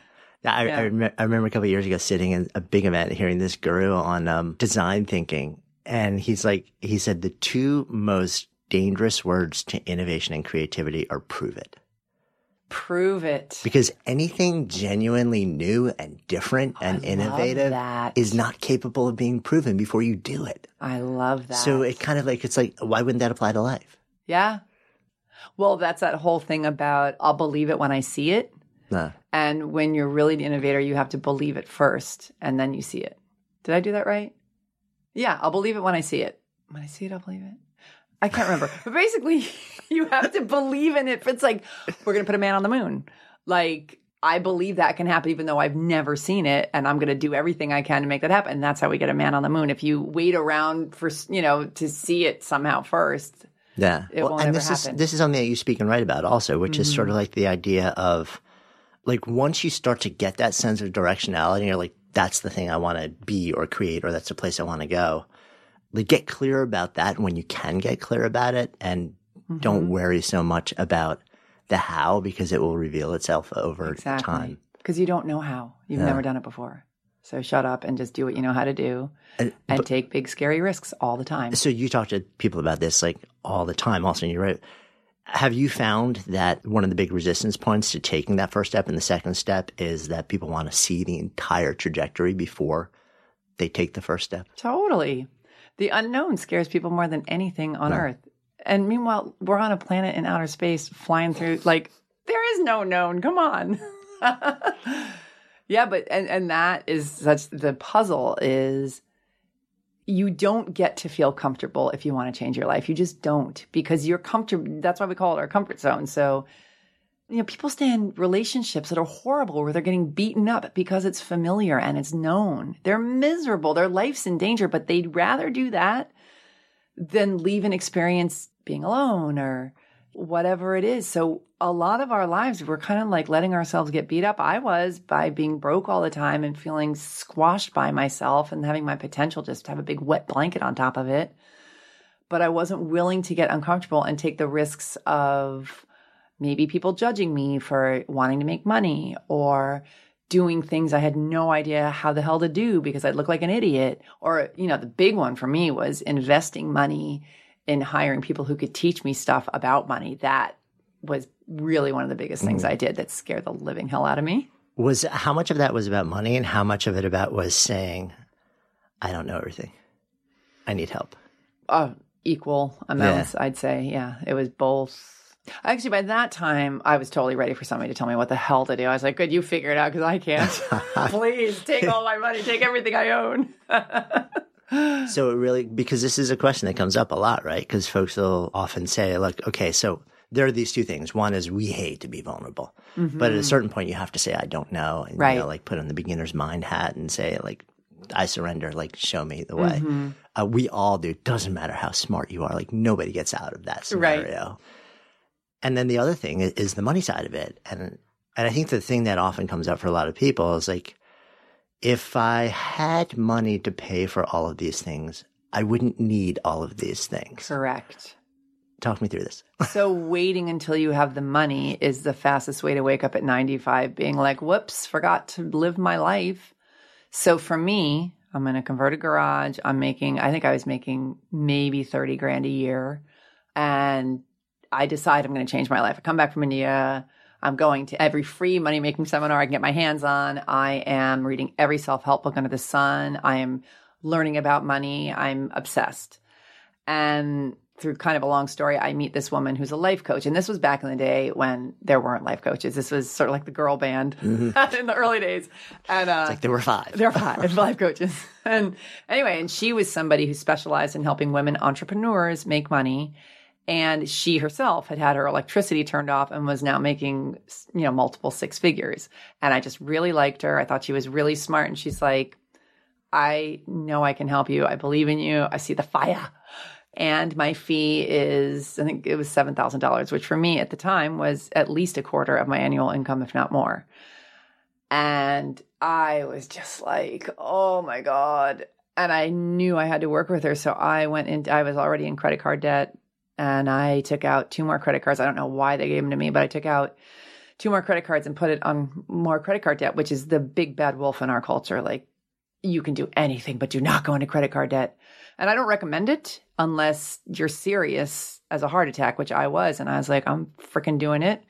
I, yeah. I, rem- I remember a couple of years ago sitting in a big event hearing this guru on um, design thinking. And he's like, he said the two most dangerous words to innovation and creativity are prove it. Prove it. Because anything genuinely new and different and I innovative is not capable of being proven before you do it. I love that. So it kind of like, it's like, why wouldn't that apply to life? Yeah. Well, that's that whole thing about I'll believe it when I see it. Nah. And when you're really the innovator, you have to believe it first and then you see it. Did I do that right? Yeah. I'll believe it when I see it. When I see it, I'll believe it. I can't remember. But basically, you have to believe in it. It's like, we're going to put a man on the moon. Like, I believe that can happen, even though I've never seen it. And I'm going to do everything I can to make that happen. And that's how we get a man on the moon. If you wait around for, you know, to see it somehow first, yeah, it well, won't and ever this happen. Is, this is something that you speak and write about also, which mm-hmm. is sort of like the idea of like, once you start to get that sense of directionality, you're like, that's the thing I want to be or create, or that's the place I want to go. Like, get clear about that when you can get clear about it, and mm-hmm. don't worry so much about the how, because it will reveal itself over exactly. time. Because you don't know how. You've yeah. never done it before. So shut up and just do what you know how to do and, and but, take big, scary risks all the time. So you talk to people about this like all the time also, and you're right. Have you found that one of the big resistance points to taking that first step and the second step is that people want to see the entire trajectory before they take the first step? Totally. The unknown scares people more than anything on right. earth. And meanwhile, we're on a planet in outer space flying through, like, there is no known. Come on. yeah, but, and, and that is such the puzzle is you don't get to feel comfortable if you want to change your life. You just don't, because you're comfortable. That's why we call it our comfort zone. So, you know, people stay in relationships that are horrible where they're getting beaten up because it's familiar and it's known. They're miserable. Their life's in danger, but they'd rather do that than leave an experience being alone or whatever it is. So a lot of our lives, we're kind of like letting ourselves get beat up. I was by being broke all the time and feeling squashed by myself and having my potential just have a big wet blanket on top of it. But I wasn't willing to get uncomfortable and take the risks of maybe people judging me for wanting to make money or doing things I had no idea how the hell to do because I'd look like an idiot. Or, you know, the big one for me was investing money in hiring people who could teach me stuff about money. That was really one of the biggest things I did that scared the living hell out of me. Was how much of that was about money and how much of it about was saying, I don't know everything. I need help. Uh, equal amounts, yeah. I'd say. Yeah, it was both. Actually, by that time, I was totally ready for somebody to tell me what the hell to do. I was like, good, you figure it out because I can't. Please take all my money. Take everything I own. So it really – because this is a question that comes up a lot, right? Because folks will often say, like, okay, so there are these two things. One is we hate to be vulnerable. Mm-hmm. But at a certain point, you have to say, I don't know. And, right. you know, like put on the beginner's mind hat and say, like, I surrender. Like, show me the way. Mm-hmm. Uh, we all do. Doesn't matter how smart you are. Like, nobody gets out of that scenario. Right. And then the other thing is the money side of it. And and I think the thing that often comes up for a lot of people is like, if I had money to pay for all of these things, I wouldn't need all of these things. Correct. Talk me through this. So waiting until you have the money is the fastest way to wake up at ninety-five being like, whoops, forgot to live my life. So for me, I'm going to convert a garage. I'm making, I think I was making maybe thirty grand a year. And I decide I'm going to change my life. I come back from India. I'm going to every free money-making seminar I can get my hands on. I am reading every self-help book under the sun. I am learning about money. I'm obsessed. And through kind of a long story, I meet this woman who's a life coach. And this was back in the day when there weren't life coaches. This was sort of like the girl band mm-hmm. in the early days. And uh, it's like there were five. There were five life coaches. And anyway, and she was somebody who specialized in helping women entrepreneurs make money. And she herself had had her electricity turned off and was now making, you know, multiple six figures. And I just really liked her. I thought she was really smart. And she's like, I know I can help you. I believe in you. I see the fire. And my fee is, I think it was seven thousand dollars, which for me at the time was at least a quarter of my annual income, if not more. And I was just like, oh my God. And I knew I had to work with her. So I went in, I was already in credit card debt. And I took out two more credit cards. I don't know why they gave them to me, but I took out two more credit cards and put it on more credit card debt, which is the big bad wolf in our culture. Like, you can do anything, but do not go into credit card debt. And I don't recommend it unless you're serious as a heart attack, which I was. And I was like, I'm freaking doing it.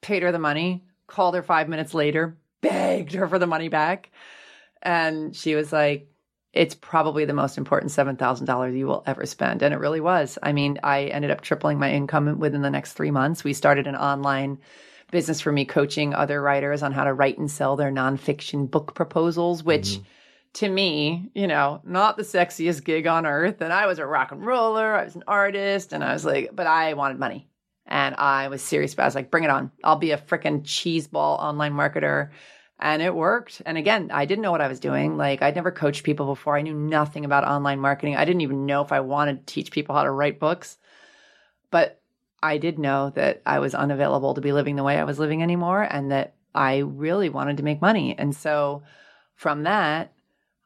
Paid her the money, called her five minutes later, begged her for the money back. And she was like, it's probably the most important seven thousand dollars you will ever spend. And it really was. I mean, I ended up tripling my income within the next three months. We started an online business for me coaching other writers on how to write and sell their nonfiction book proposals, which mm-hmm. to me, you know, not the sexiest gig on earth. And I was a rock and roller. I was an artist. And I was like, but I wanted money. And I was serious about it. I was like, bring it on. I'll be a freaking cheese ball online marketer. And it worked. And again, I didn't know what I was doing. Like, I'd never coached people before. I knew nothing about online marketing. I didn't even know if I wanted to teach people how to write books. But I did know that I was unavailable to be living the way I was living anymore, and that I really wanted to make money. And so from that,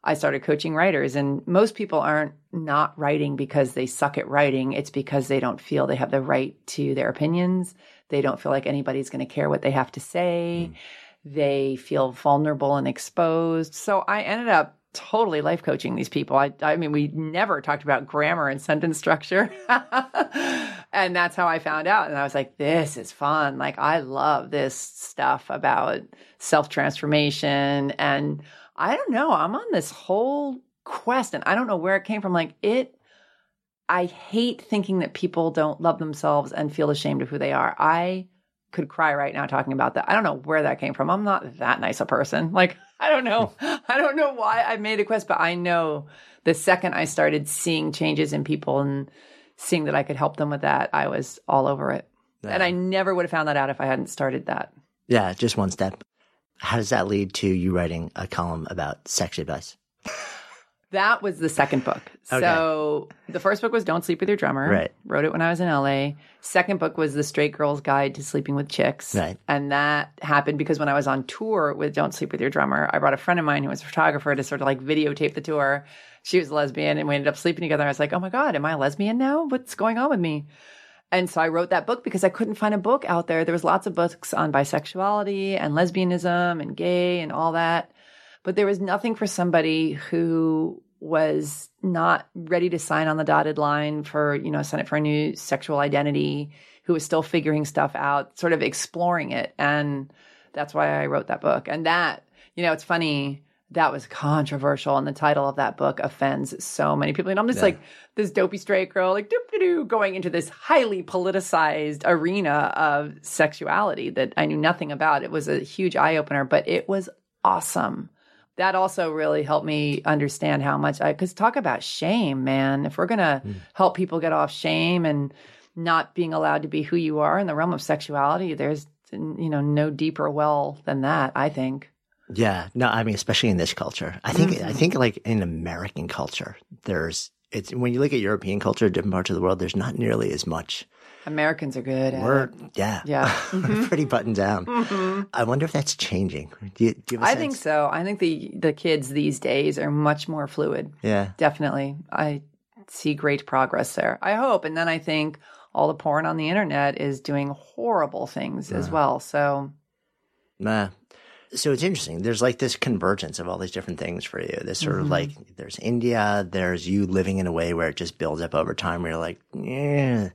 I started coaching writers. And most people aren't not writing because they suck at writing. It's because they don't feel they have the right to their opinions. They don't feel like anybody's going to care what they have to say. Mm. They feel vulnerable and exposed. So I ended up totally life coaching these people. I, I mean, we never talked about grammar and sentence structure. And that's how I found out. And I was like, this is fun. Like, I love this stuff about self-transformation. And I don't know, I'm on this whole quest and I don't know where it came from. Like it, I hate thinking that people don't love themselves and feel ashamed of who they are. I could cry right now talking about that. I don't know where that came from. I'm not that nice a person. Like, I don't know. I don't know why I made a quest, but I know the second I started seeing changes in people and seeing that I could help them with that, I was all over it. Yeah. And I never would have found that out if I hadn't started that. Yeah, just one step. How does that lead to you writing a column about sex advice? That was the second book. Okay. So the first book was Don't Sleep With Your Drummer. Right. Wrote it when I was in L A. Second book was The Straight Girl's Guide to Sleeping With Chicks. Right. And that happened because when I was on tour with Don't Sleep With Your Drummer, I brought a friend of mine who was a photographer to sort of like videotape the tour. She was a lesbian and we ended up sleeping together. And I was like, oh my God, am I a lesbian now? What's going on with me? And so I wrote that book because I couldn't find a book out there. There was lots of books on bisexuality and lesbianism and gay and all that. But there was nothing for somebody who was not ready to sign on the dotted line for, you know, sign up for a new sexual identity, who was still figuring stuff out, sort of exploring it. And that's why I wrote that book. And that, you know, it's funny, that was controversial. And the title of that book offends so many people. And I'm just yeah. like this dopey straight girl, like doop-de-doo, going into this highly politicized arena of sexuality that I knew nothing about. It was a huge eye-opener, but it was awesome. That also really helped me understand how much I, because talk about shame, man. If we're going to mm. help people get off shame and not being allowed to be who you are in the realm of sexuality, there's, you know, no deeper well than that, I think. Yeah. No, I mean, especially in this culture. I think, mm-hmm. I think like in American culture, there's, it's, when you look at European culture, different parts of the world, there's not nearly as much. Americans are good at We're, it. Yeah. Yeah. Mm-hmm. Pretty buttoned down. Mm-hmm. I wonder if that's changing. Do you, do you have a I sense? think so. I think the, the kids these days are much more fluid. Yeah. Definitely. I see great progress there. I hope. And then I think all the porn on the internet is doing horrible things uh, as well. So. Nah. So it's interesting. There's like this convergence of all these different things for you. This sort mm-hmm. of like, there's India, there's you living in a way where it just builds up over time where you're like, yeah.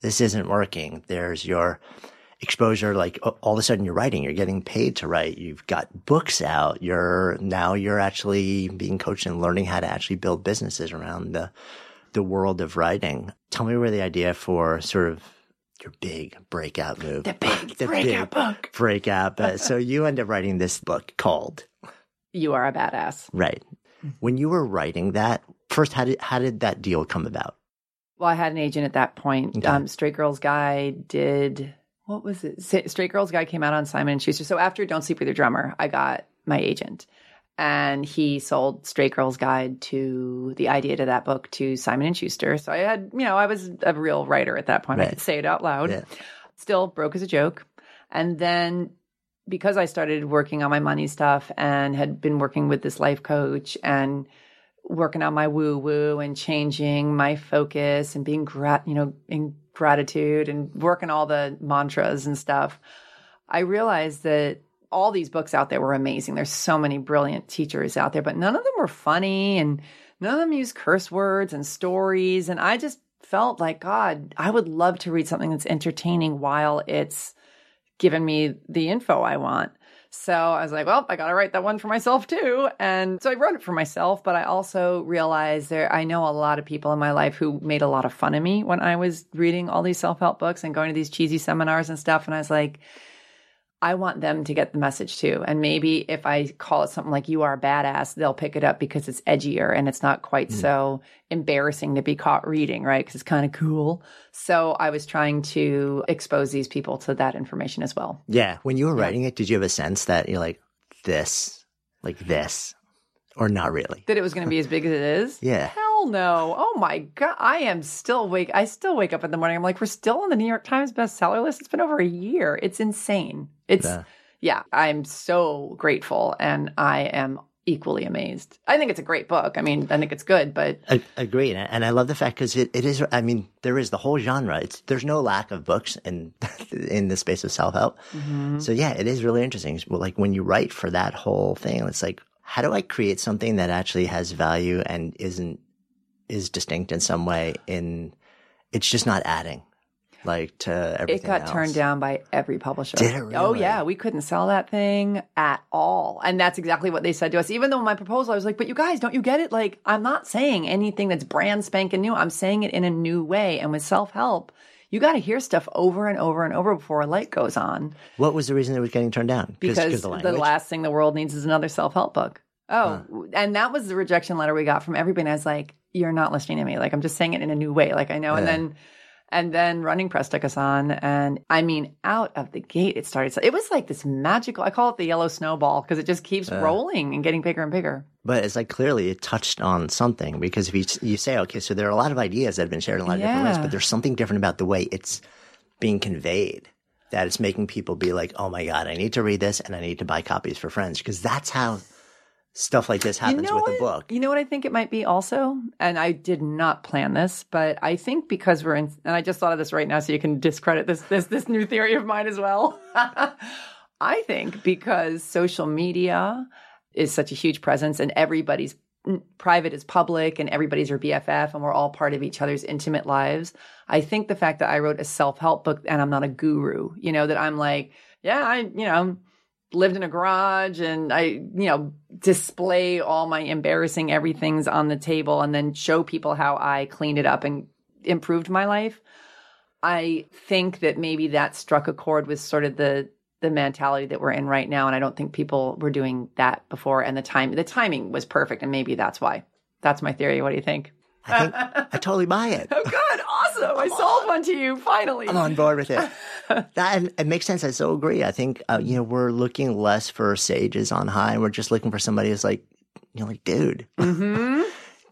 This isn't working. There's your exposure. Like all of a sudden you're writing, you're getting paid to write. You've got books out. You're now you're actually being coached and learning how to actually build businesses around the, the world of writing. Tell me where the idea for sort of your big breakout move. The big the breakout big book. Breakout. Uh, so you end up writing this book called You Are a Badass. Right. When you were writing that, first, how did, how did that deal come about? Well, I had an agent at that point. Okay. Um, Straight Girls Guy did, what was it? Straight Girls Guy came out on Simon and Schuster. So after Don't Sleep With Your Drummer, I got my agent. And he sold Straight Girls Guide to the idea to that book to Simon and Schuster. So I had, you know, I was a real writer at that point. Right. I could say it out loud. Yeah. Still broke as a joke. And then because I started working on my money stuff and had been working with this life coach and working on my woo-woo and changing my focus and being, grat- you know, in gratitude and working all the mantras and stuff, I realized that all these books out there were amazing. There's so many brilliant teachers out there, but none of them were funny and none of them used curse words and stories. And I just felt like, God, I would love to read something that's entertaining while it's giving me the info I want. So I was like, well, I got to write that one for myself too. And so I wrote it for myself, but I also realized there, I know a lot of people in my life who made a lot of fun of me when I was reading all these self-help books and going to these cheesy seminars and stuff. And I was like, I want them to get the message too. And maybe if I call it something like You Are a Badass, they'll pick it up because it's edgier and it's not quite mm. so embarrassing to be caught reading, right? Because it's kind of cool. So I was trying to expose these people to that information as well. Yeah. When you were yeah. writing it, did you have a sense that you're like, this, like this, or not really? That it was going to be as big as it is? Yeah. Hell no. Oh my God. I am still wake. I still wake up in the morning. I'm like, we're still on the New York Times bestseller list. It's been over a year. It's insane. It's yeah. yeah, I'm so grateful and I am equally amazed. I think it's a great book. I mean, I think it's good, but I agree. And I love the fact because it, it is, I mean, there is the whole genre. It's there's no lack of books in in the space of self-help. Mm-hmm. So yeah, it is really interesting. Like when you write for that whole thing, it's like, how do I create something that actually has value and isn't is distinct in some way? In it's just not adding. Like to everything It got else. Turned down by every publisher. Did it really? Oh yeah, we couldn't sell that thing at all. And that's exactly what they said to us. Even though my proposal, I was like, but you guys, don't you get it? Like, I'm not saying anything that's brand spanking new. I'm saying it in a new way. And with self-help, you got to hear stuff over and over and over before a light goes on. What was the reason it was getting turned down? Because, because the, the last thing the world needs is another self-help book. Oh, huh. And that was the rejection letter we got from everybody. And I was like, you're not listening to me. Like, I'm just saying it in a new way. Like, I know. Yeah. And then... And then Running Press took us on, and I mean, out of the gate, it started. So it was like this magical, I call it the yellow snowball, because it just keeps uh, rolling and getting bigger and bigger. But it's like, clearly it touched on something, because if you you say, okay, so there are a lot of ideas that have been shared in a lot of yeah. different ways, but there's something different about the way it's being conveyed, that it's making people be like, oh my God, I need to read this, and I need to buy copies for friends, because that's how... stuff like this happens you know with what, the book. You know what I think it might be also? And I did not plan this, but I think because we're in, and I just thought of this right now so you can discredit this this this new theory of mine as well. I think because social media is such a huge presence and everybody's private is public and everybody's your B F F and we're all part of each other's intimate lives. I think the fact that I wrote a self-help book and I'm not a guru, you know, that I'm like, yeah, I, you know, lived in a garage and I, you know, display all my embarrassing everything's on the table and then show people how I cleaned it up and improved my life. I think that maybe that struck a chord with sort of the the mentality that we're in right now. And I don't think people were doing that before. And the time, the timing was perfect. And maybe that's why. That's my theory. What do you think? I think I totally buy it. Oh, good. Awesome. I sold one to you, finally. I'm on board with it. That it makes sense. I so agree. I think, uh, you know, we're looking less for sages on high. We're just looking for somebody who's like, you know, like, dude, mm-hmm.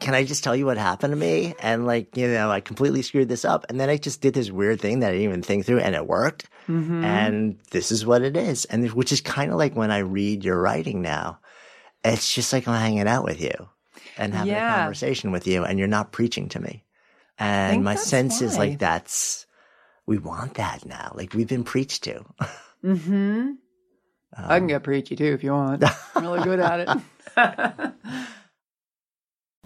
can I just tell you what happened to me? And like, you know, I completely screwed this up. And then I just did this weird thing that I didn't even think through and it worked. Mm-hmm. And this is what it is. And which is kind of like when I read your writing now, it's just like I'm hanging out with you. And having yeah. a conversation with you, and you're not preaching to me. And my sense why. is like, that's, we want that now. Like, we've been preached to. Mm-hmm. Um, I can get preachy too if you want. I'm really good at it.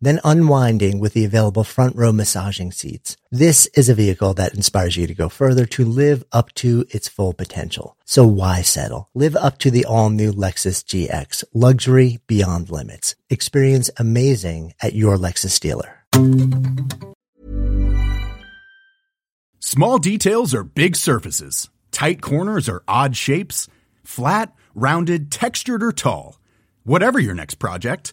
then unwinding with the available front-row massaging seats. This is a vehicle that inspires you to go further, to live up to its full potential. So why settle? Live up to the all-new Lexus G X. Luxury beyond limits. Experience amazing at your Lexus dealer. Small details are big surfaces. Tight corners are odd shapes. Flat, rounded, textured, or tall. Whatever your next project,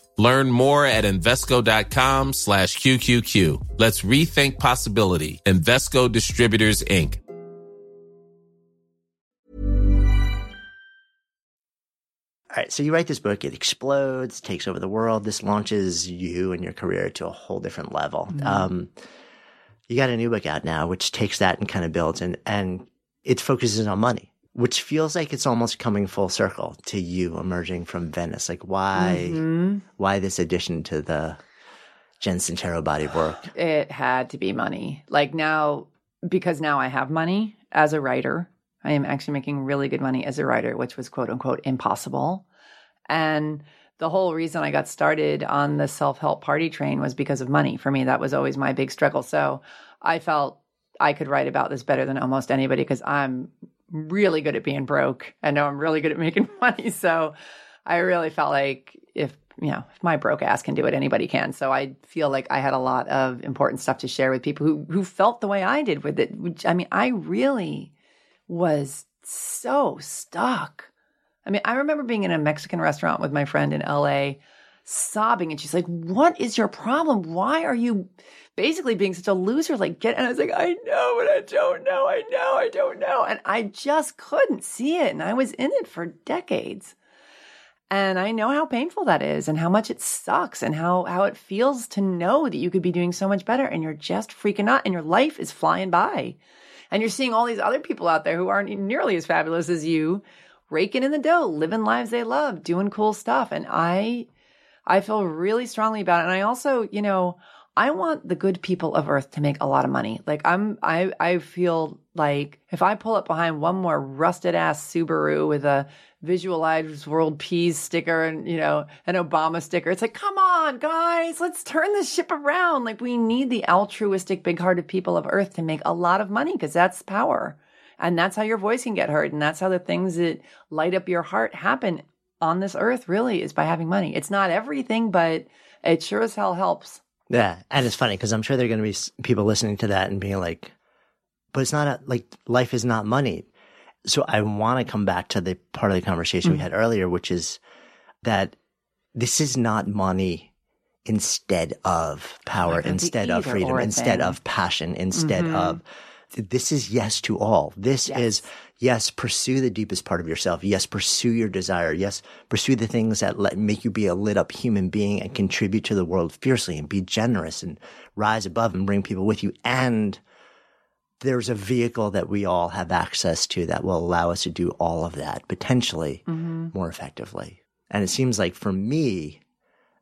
Learn more at Invesco.com slash QQQ. Let's rethink possibility. Invesco Distributors, Incorporated. All right, so you write this book, it explodes, takes over the world. This launches you and your career to a whole different level. Mm-hmm. Um, you got a new book out now, which takes that and kind of builds, and, and it focuses on money, which feels like it's almost coming full circle to you emerging from Venice. Like why, mm-hmm. why this addition to the Jen Sincero body of work? It had to be money. Like now, because now I have money as a writer. I am actually making really good money as a writer, which was quote unquote impossible. And the whole reason I got started on the self-help party train was because of money. For me, that was always my big struggle. So I felt I could write about this better than almost anybody because I'm really good at being broke. I know I'm really good at making money. So I really felt like if, you know, if my broke ass can do it, anybody can. So I feel like I had a lot of important stuff to share with people who, who felt the way I did with it. Which, I mean, I really was so stuck. I mean, I remember being in a Mexican restaurant with my friend in L A sobbing. And she's like, what is your problem? Why are you basically being such a loser? Like, get, and I was like, I know, but I don't know. I know, I don't know. And I just couldn't see it. And I was in it for decades. And I know how painful that is and how much it sucks and how, how it feels to know that you could be doing so much better and you're just freaking out and your life is flying by. And you're seeing all these other people out there who aren't nearly as fabulous as you, raking in the dough, living lives they love, doing cool stuff. And I... I feel really strongly about it. And I also, you know, I want the good people of Earth to make a lot of money. Like I'm, I, I feel like if I pull up behind one more rusted ass Subaru with a visualized world peace sticker and, you know, an Obama sticker, it's like, come on guys, let's turn this ship around. Like we need the altruistic, big hearted people of Earth to make a lot of money because that's power. And that's how your voice can get heard. And that's how the things that light up your heart happen on this earth, really, is by having money. It's not everything, but it sure as hell helps. Yeah. And it's funny because I'm sure there are going to be people listening to that and being like, but it's not a, like life is not money. So I want to come back to the part of the conversation mm-hmm. we had earlier, which is that this is not money instead of power, instead of freedom, instead thing. of passion, instead mm-hmm. of this is yes to all. This yes. is yes, pursue the deepest part of yourself. Yes, pursue your desire. Yes, pursue the things that let, make you be a lit up human being and contribute to the world fiercely and be generous and rise above and bring people with you. And there's a vehicle that we all have access to that will allow us to do all of that potentially mm-hmm. more effectively. And it seems like for me,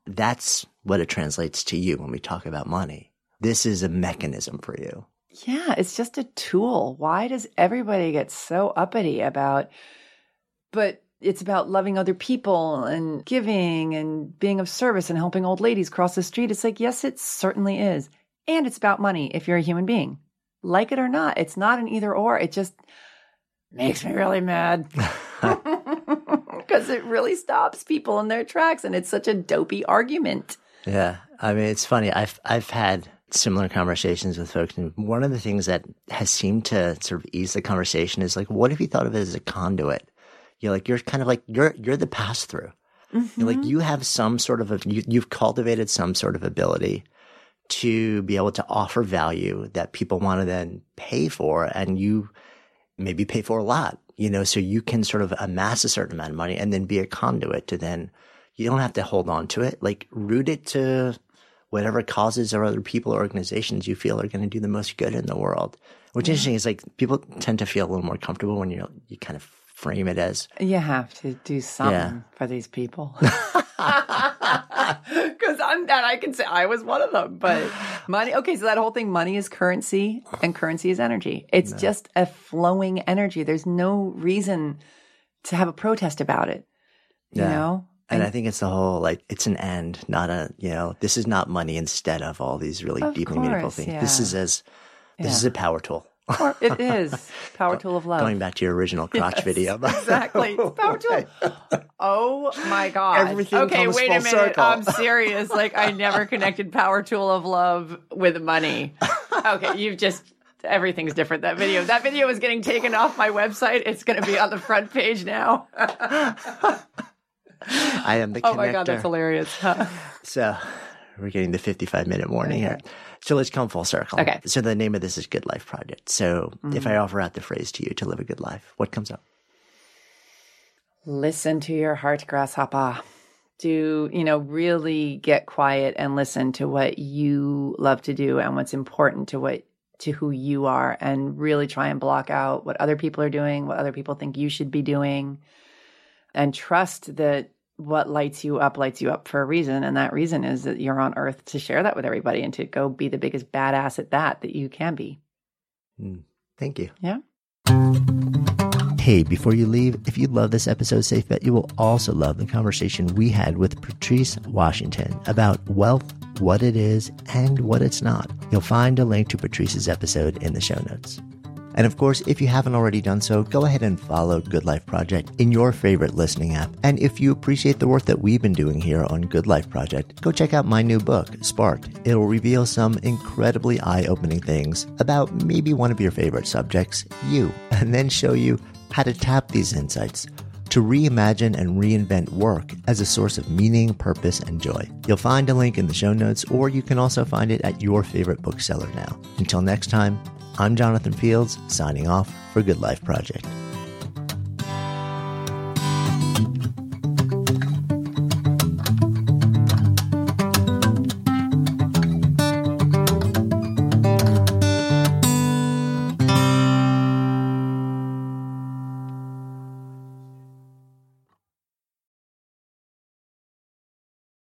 that's what it translates to you when we talk about money. This is a mechanism for you. Yeah, it's just a tool. Why does everybody get so uppity about, but it's about loving other people and giving and being of service and helping old ladies cross the street. It's like, yes, it certainly is. And it's about money if you're a human being. Like it or not, it's not an either or. It just makes me really mad because it really stops people in their tracks. And it's such a dopey argument. Yeah. I mean, it's funny. I've I've had... similar conversations with folks. And one of the things that has seemed to sort of ease the conversation is like, what if you thought of it as a conduit? You're like, you're kind of like, you're, you're the pass through. Mm-hmm. Like you have some sort of, a, you, you've cultivated some sort of ability to be able to offer value that people want to then pay for. And you maybe pay for a lot, you know, so you can sort of amass a certain amount of money and then be a conduit to then, you don't have to hold on to it, like root it to whatever causes or other people or organizations you feel are going to do the most good in the world. What's yeah. interesting is like people tend to feel a little more comfortable when you you kind of frame it as. You have to do something yeah. for these people. Because I'm that I can say I was one of them. But money, okay, so that whole thing, money is currency and currency is energy. It's no. just a flowing energy. There's no reason to have a protest about it, you yeah. know? And, and I think it's the whole, like, it's an end, not a, you know, this is not money instead of all these really of deeply course, meaningful things. Yeah. This is as, this yeah. is a power tool. Or it is. Power tool of love. Going back to your original crotch yes, video. Exactly. Power tool. Oh my God. Everything okay, comes wait full a minute. Circle. I'm serious. Like I never connected power tool of love with money. Okay, you've just everything's different. That video. That video is getting taken off my website. It's gonna be on the front page now. I am the connector. Oh my God, that's hilarious. Huh? So we're getting the fifty-five minute warning here. So let's come full circle. Okay. So the name of this is Good Life Project. So mm-hmm. if I offer out the phrase to you to live a good life, what comes up? Listen to your heart, grasshopper. Do, you know, really get quiet and listen to what you love to do and what's important to what to who you are, and really try and block out what other people are doing, what other people think you should be doing, and trust that what lights you up lights you up for a reason. And that reason is that you're on earth to share that with everybody and to go be the biggest badass at that that you can be. Mm, thank you. Yeah. Hey, before you leave, if you love this episode, safe bet you will also love the conversation we had with Patrice Washington about wealth, what it is, and what it's not. You'll find a link to Patrice's episode in the show notes. And of course, if you haven't already done so, go ahead and follow Good Life Project in your favorite listening app. And if you appreciate the work that we've been doing here on Good Life Project, go check out my new book, Sparked. It'll reveal some incredibly eye-opening things about maybe one of your favorite subjects, you, and then show you how to tap these insights to reimagine and reinvent work as a source of meaning, purpose, and joy. You'll find a link in the show notes, or you can also find it at your favorite bookseller now. Until next time, I'm Jonathan Fields, signing off for Good Life Project.